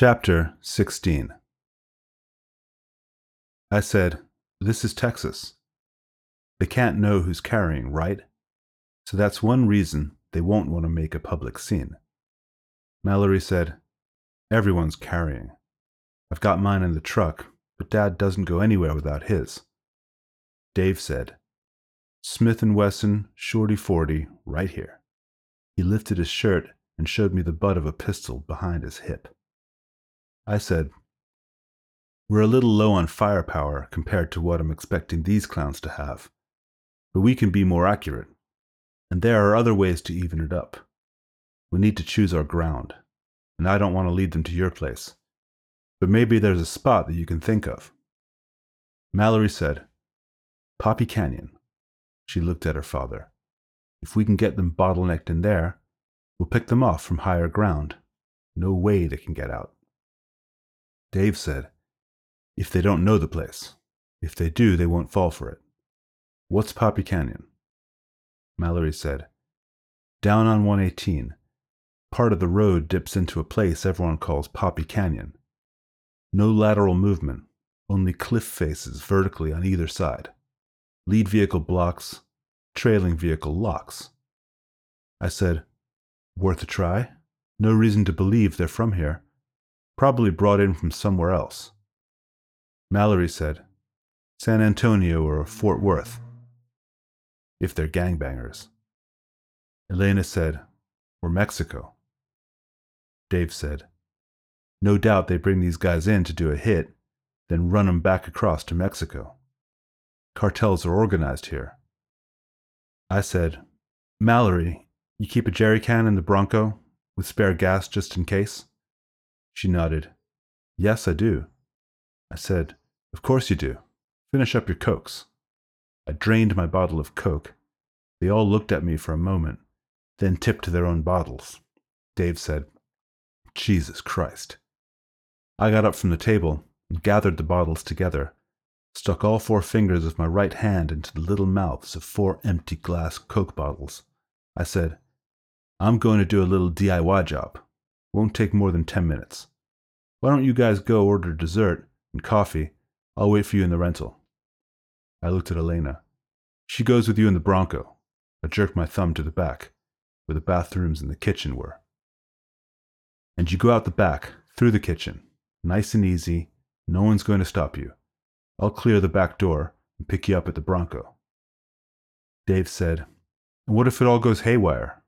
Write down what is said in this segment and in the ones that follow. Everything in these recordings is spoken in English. Chapter 16. I said, "This is Texas. They can't know who's carrying, right? So that's one reason they won't want to make a public scene." Mallory said, "Everyone's carrying. I've got mine in the truck, but Dad doesn't go anywhere without his." Dave said, "Smith and Wesson, Shorty 40, right here." He lifted his shirt and showed me the butt of a pistol behind his hip. I said, "We're a little low on firepower compared to what I'm expecting these clowns to have, but we can be more accurate, and there are other ways to even it up. We need to choose our ground, and I don't want to lead them to your place, but maybe there's a spot that you can think of." Mallory said, "Poppy Canyon." She looked at her father. "If we can get them bottlenecked in there, we'll pick them off from higher ground. No way they can get out." Dave said, "If they don't know the place. If they do, they won't fall for it. What's Poppy Canyon?" Mallory said, "Down on 118. Part of the road dips into a place everyone calls Poppy Canyon. No lateral movement, only cliff faces vertically on either side. Lead vehicle blocks, trailing vehicle locks." I said, "Worth a try? No reason to believe they're from here. Probably brought in from somewhere else." Mallory said, "San Antonio or Fort Worth. If they're gangbangers." Elena said, "Or Mexico." Dave said, "No doubt they bring these guys in to do a hit, then run them back across to Mexico. Cartels are organized here." I said, "Mallory, you keep a jerry can in the Bronco, with spare gas just in case?" She nodded. "Yes, I do." I said, "Of course you do. Finish up your Cokes." I drained my bottle of Coke. They all looked at me for a moment, then tipped to their own bottles. Dave said, "Jesus Christ." I got up from the table and gathered the bottles together, stuck all four fingers of my right hand into the little mouths of four empty glass Coke bottles. I said, "I'm going to do a little DIY job. Won't take more than 10 minutes. Why don't you guys go order dessert and coffee? I'll wait for you in the rental." I looked at Elena. "She goes with you in the Bronco." I jerked my thumb to the back, where the bathrooms and the kitchen were. "And you go out the back, through the kitchen. Nice and easy. No one's going to stop you. I'll clear the back door and pick you up at the Bronco." Dave said, "And what if it all goes haywire?"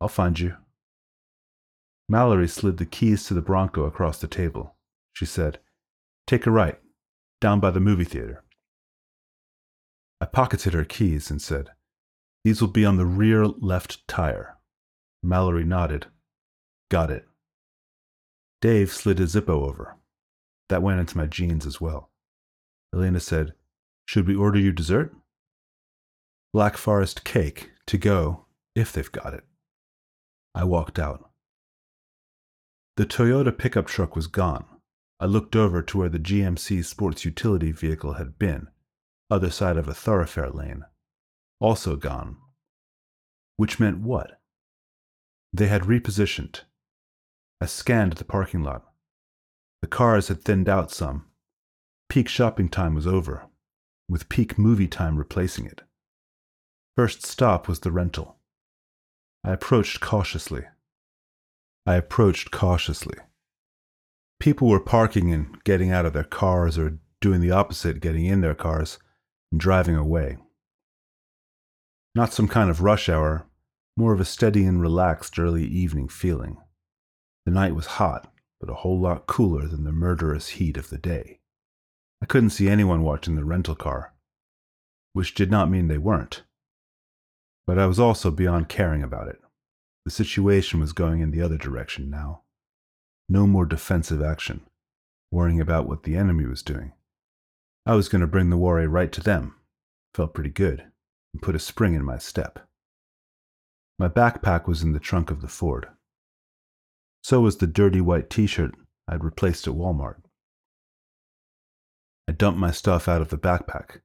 "I'll find you." Mallory slid the keys to the Bronco across the table. She said, "Take a right, down by the movie theater." I pocketed her keys and said, "These will be on the rear left tire." Mallory nodded. "Got it." Dave slid a Zippo over. That went into my jeans as well. Elena said, "Should we order you dessert?" "Black Forest cake, to go, if they've got it." I walked out. The Toyota pickup truck was gone. I looked over to where the GMC sports utility vehicle had been, other side of a thoroughfare lane. Also gone. Which meant what? They had repositioned. I scanned the parking lot. The cars had thinned out some. Peak shopping time was over, with peak movie time replacing it. First stop was the rental. I approached cautiously. People were parking and getting out of their cars, or doing the opposite, getting in their cars and driving away. Not some kind of rush hour, more of a steady and relaxed early evening feeling. The night was hot, but a whole lot cooler than the murderous heat of the day. I couldn't see anyone watching the rental car, which did not mean they weren't. But I was also beyond caring about it. The situation was going in the other direction now. No more defensive action, worrying about what the enemy was doing. I was going to bring the worry right to them. Felt pretty good, and put a spring in my step. My backpack was in the trunk of the Ford. So was the dirty white t-shirt I'd replaced at Walmart. I dumped my stuff out of the backpack.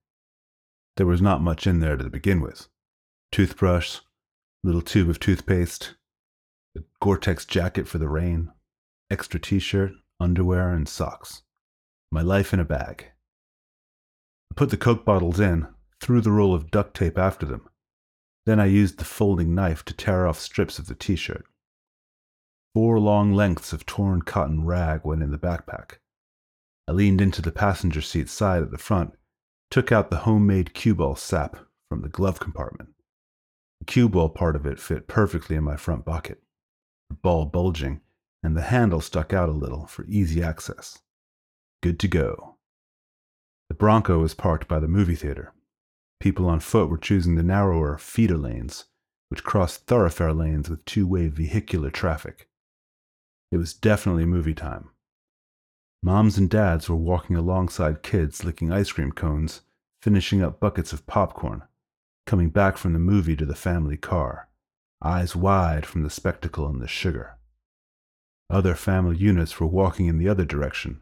There was not much in there to begin with. Toothbrush, little tube of toothpaste, a Gore-Tex jacket for the rain, extra t-shirt, underwear, and socks. My life in a bag. I put the Coke bottles in, threw the roll of duct tape after them. Then I used the folding knife to tear off strips of the t-shirt. 4 long lengths of torn cotton rag went in the backpack. I leaned into the passenger seat side at the front, took out the homemade cue ball sap from the glove compartment. The cue ball part of it fit perfectly in my front pocket, the ball bulging, and the handle stuck out a little for easy access. Good to go. The Bronco was parked by the movie theater. People on foot were choosing the narrower feeder lanes, which crossed thoroughfare lanes with two-way vehicular traffic. It was definitely movie time. Moms and dads were walking alongside kids licking ice cream cones, finishing up buckets of popcorn, coming back from the movie to the family car, eyes wide from the spectacle and the sugar. Other family units were walking in the other direction,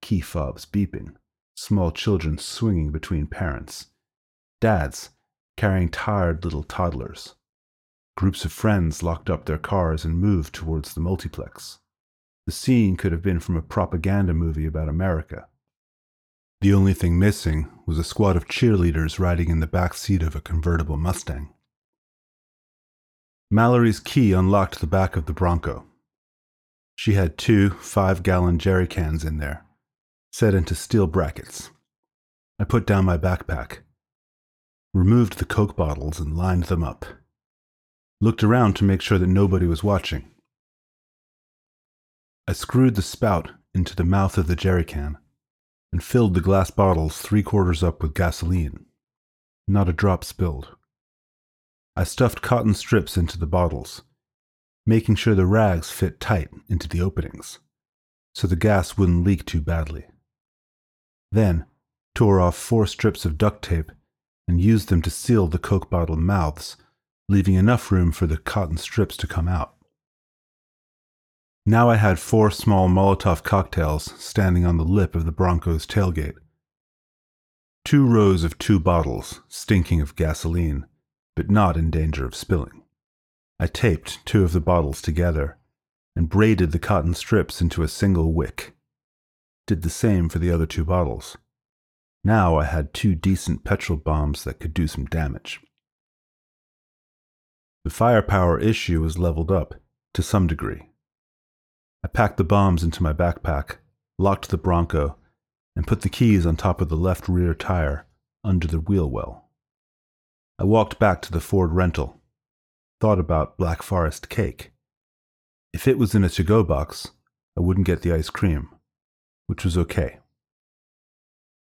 key fobs beeping, small children swinging between parents, dads carrying tired little toddlers. Groups of friends locked up their cars and moved towards the multiplex. The scene could have been from a propaganda movie about America. The only thing missing was a squad of cheerleaders riding in the back seat of a convertible Mustang. Mallory's key unlocked the back of the Bronco. She had 2 5-gallon jerry cans in there, set into steel brackets. I put down my backpack, removed the Coke bottles and lined them up, looked around to make sure that nobody was watching. I screwed the spout into the mouth of the jerry can and filled the glass bottles 3/4 up with gasoline. Not a drop spilled. I stuffed cotton strips into the bottles, making sure the rags fit tight into the openings, so the gas wouldn't leak too badly. Then, tore off 4 strips of duct tape and used them to seal the Coke bottle mouths, leaving enough room for the cotton strips to come out. Now I had 4 small Molotov cocktails standing on the lip of the Bronco's tailgate. 2 rows of 2 bottles, stinking of gasoline, but not in danger of spilling. I taped 2 of the bottles together and braided the cotton strips into a single wick. Did the same for the other 2 bottles. Now I had 2 decent petrol bombs that could do some damage. The firepower issue was leveled up, to some degree. I packed the bombs into my backpack, locked the Bronco, and put the keys on top of the left rear tire, under the wheel well. I walked back to the Ford rental, thought about Black Forest cake. If it was in a to-go box, I wouldn't get the ice cream, which was okay.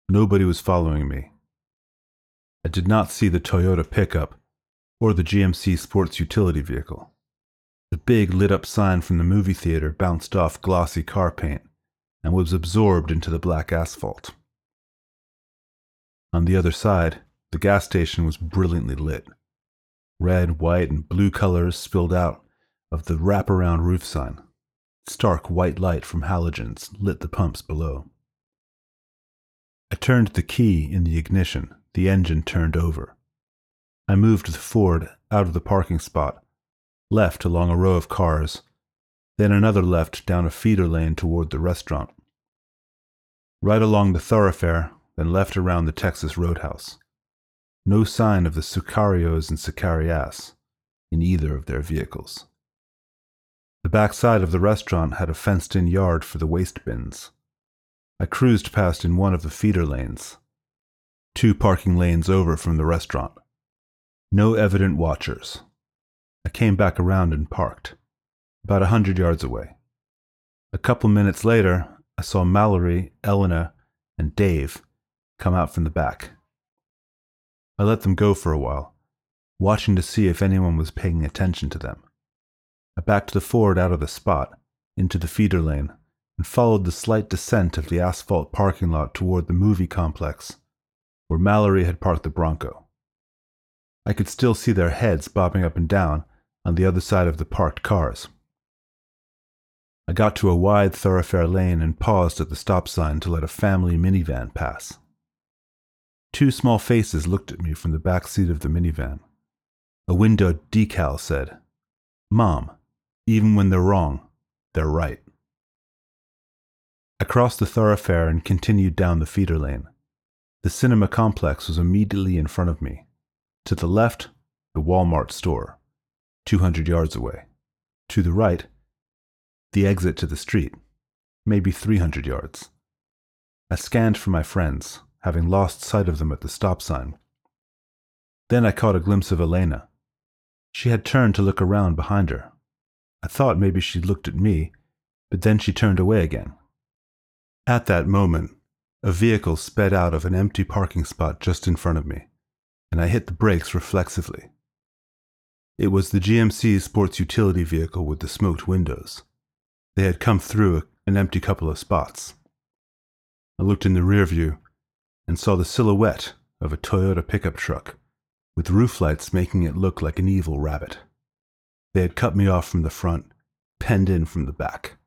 Nobody was following me. I did not see the Toyota pickup or the GMC sports utility vehicle. The big lit-up sign from the movie theater bounced off glossy car paint and was absorbed into the black asphalt. On the other side, the gas station was brilliantly lit. Red, white, and blue colors spilled out of the wraparound roof sign. Stark white light from halogens lit the pumps below. I turned the key in the ignition. The engine turned over. I moved the Ford out of the parking spot, left along a row of cars, then another left down a feeder lane toward the restaurant, right along the thoroughfare, then left around the Texas Roadhouse. No sign of the sicarios and sicarias in either of their vehicles. The backside of the restaurant had a fenced-in yard for the waste bins. I cruised past in one of the feeder lanes, 2 parking lanes over from the restaurant. No evident watchers. I came back around and parked, about 100 yards away. A couple minutes later, I saw Mallory, Elena, and Dave come out from the back. I let them go for a while, watching to see if anyone was paying attention to them. I backed the Ford out of the spot, into the feeder lane, and followed the slight descent of the asphalt parking lot toward the movie complex, where Mallory had parked the Bronco. I could still see their heads bobbing up and down on the other side of the parked cars. I got to a wide thoroughfare lane and paused at the stop sign to let a family minivan pass. 2 small faces looked at me from the back seat of the minivan. A window decal said, "Mom, even when they're wrong, they're right." I crossed the thoroughfare and continued down the feeder lane. The cinema complex was immediately in front of me. To the left, the Walmart store, 200 yards away. To the right, the exit to the street, maybe 300 yards. I scanned for my friends, having lost sight of them at the stop sign. Then I caught a glimpse of Elena. She had turned to look around behind her. I thought maybe she looked at me, but then she turned away again. At that moment, a vehicle sped out of an empty parking spot just in front of me, and I hit the brakes reflexively. It was the GMC sports utility vehicle with the smoked windows. They had come through an empty couple of spots. I looked in the rearview and saw the silhouette of a Toyota pickup truck, with roof lights making it look like an evil rabbit. They had cut me off from the front, penned in from the back.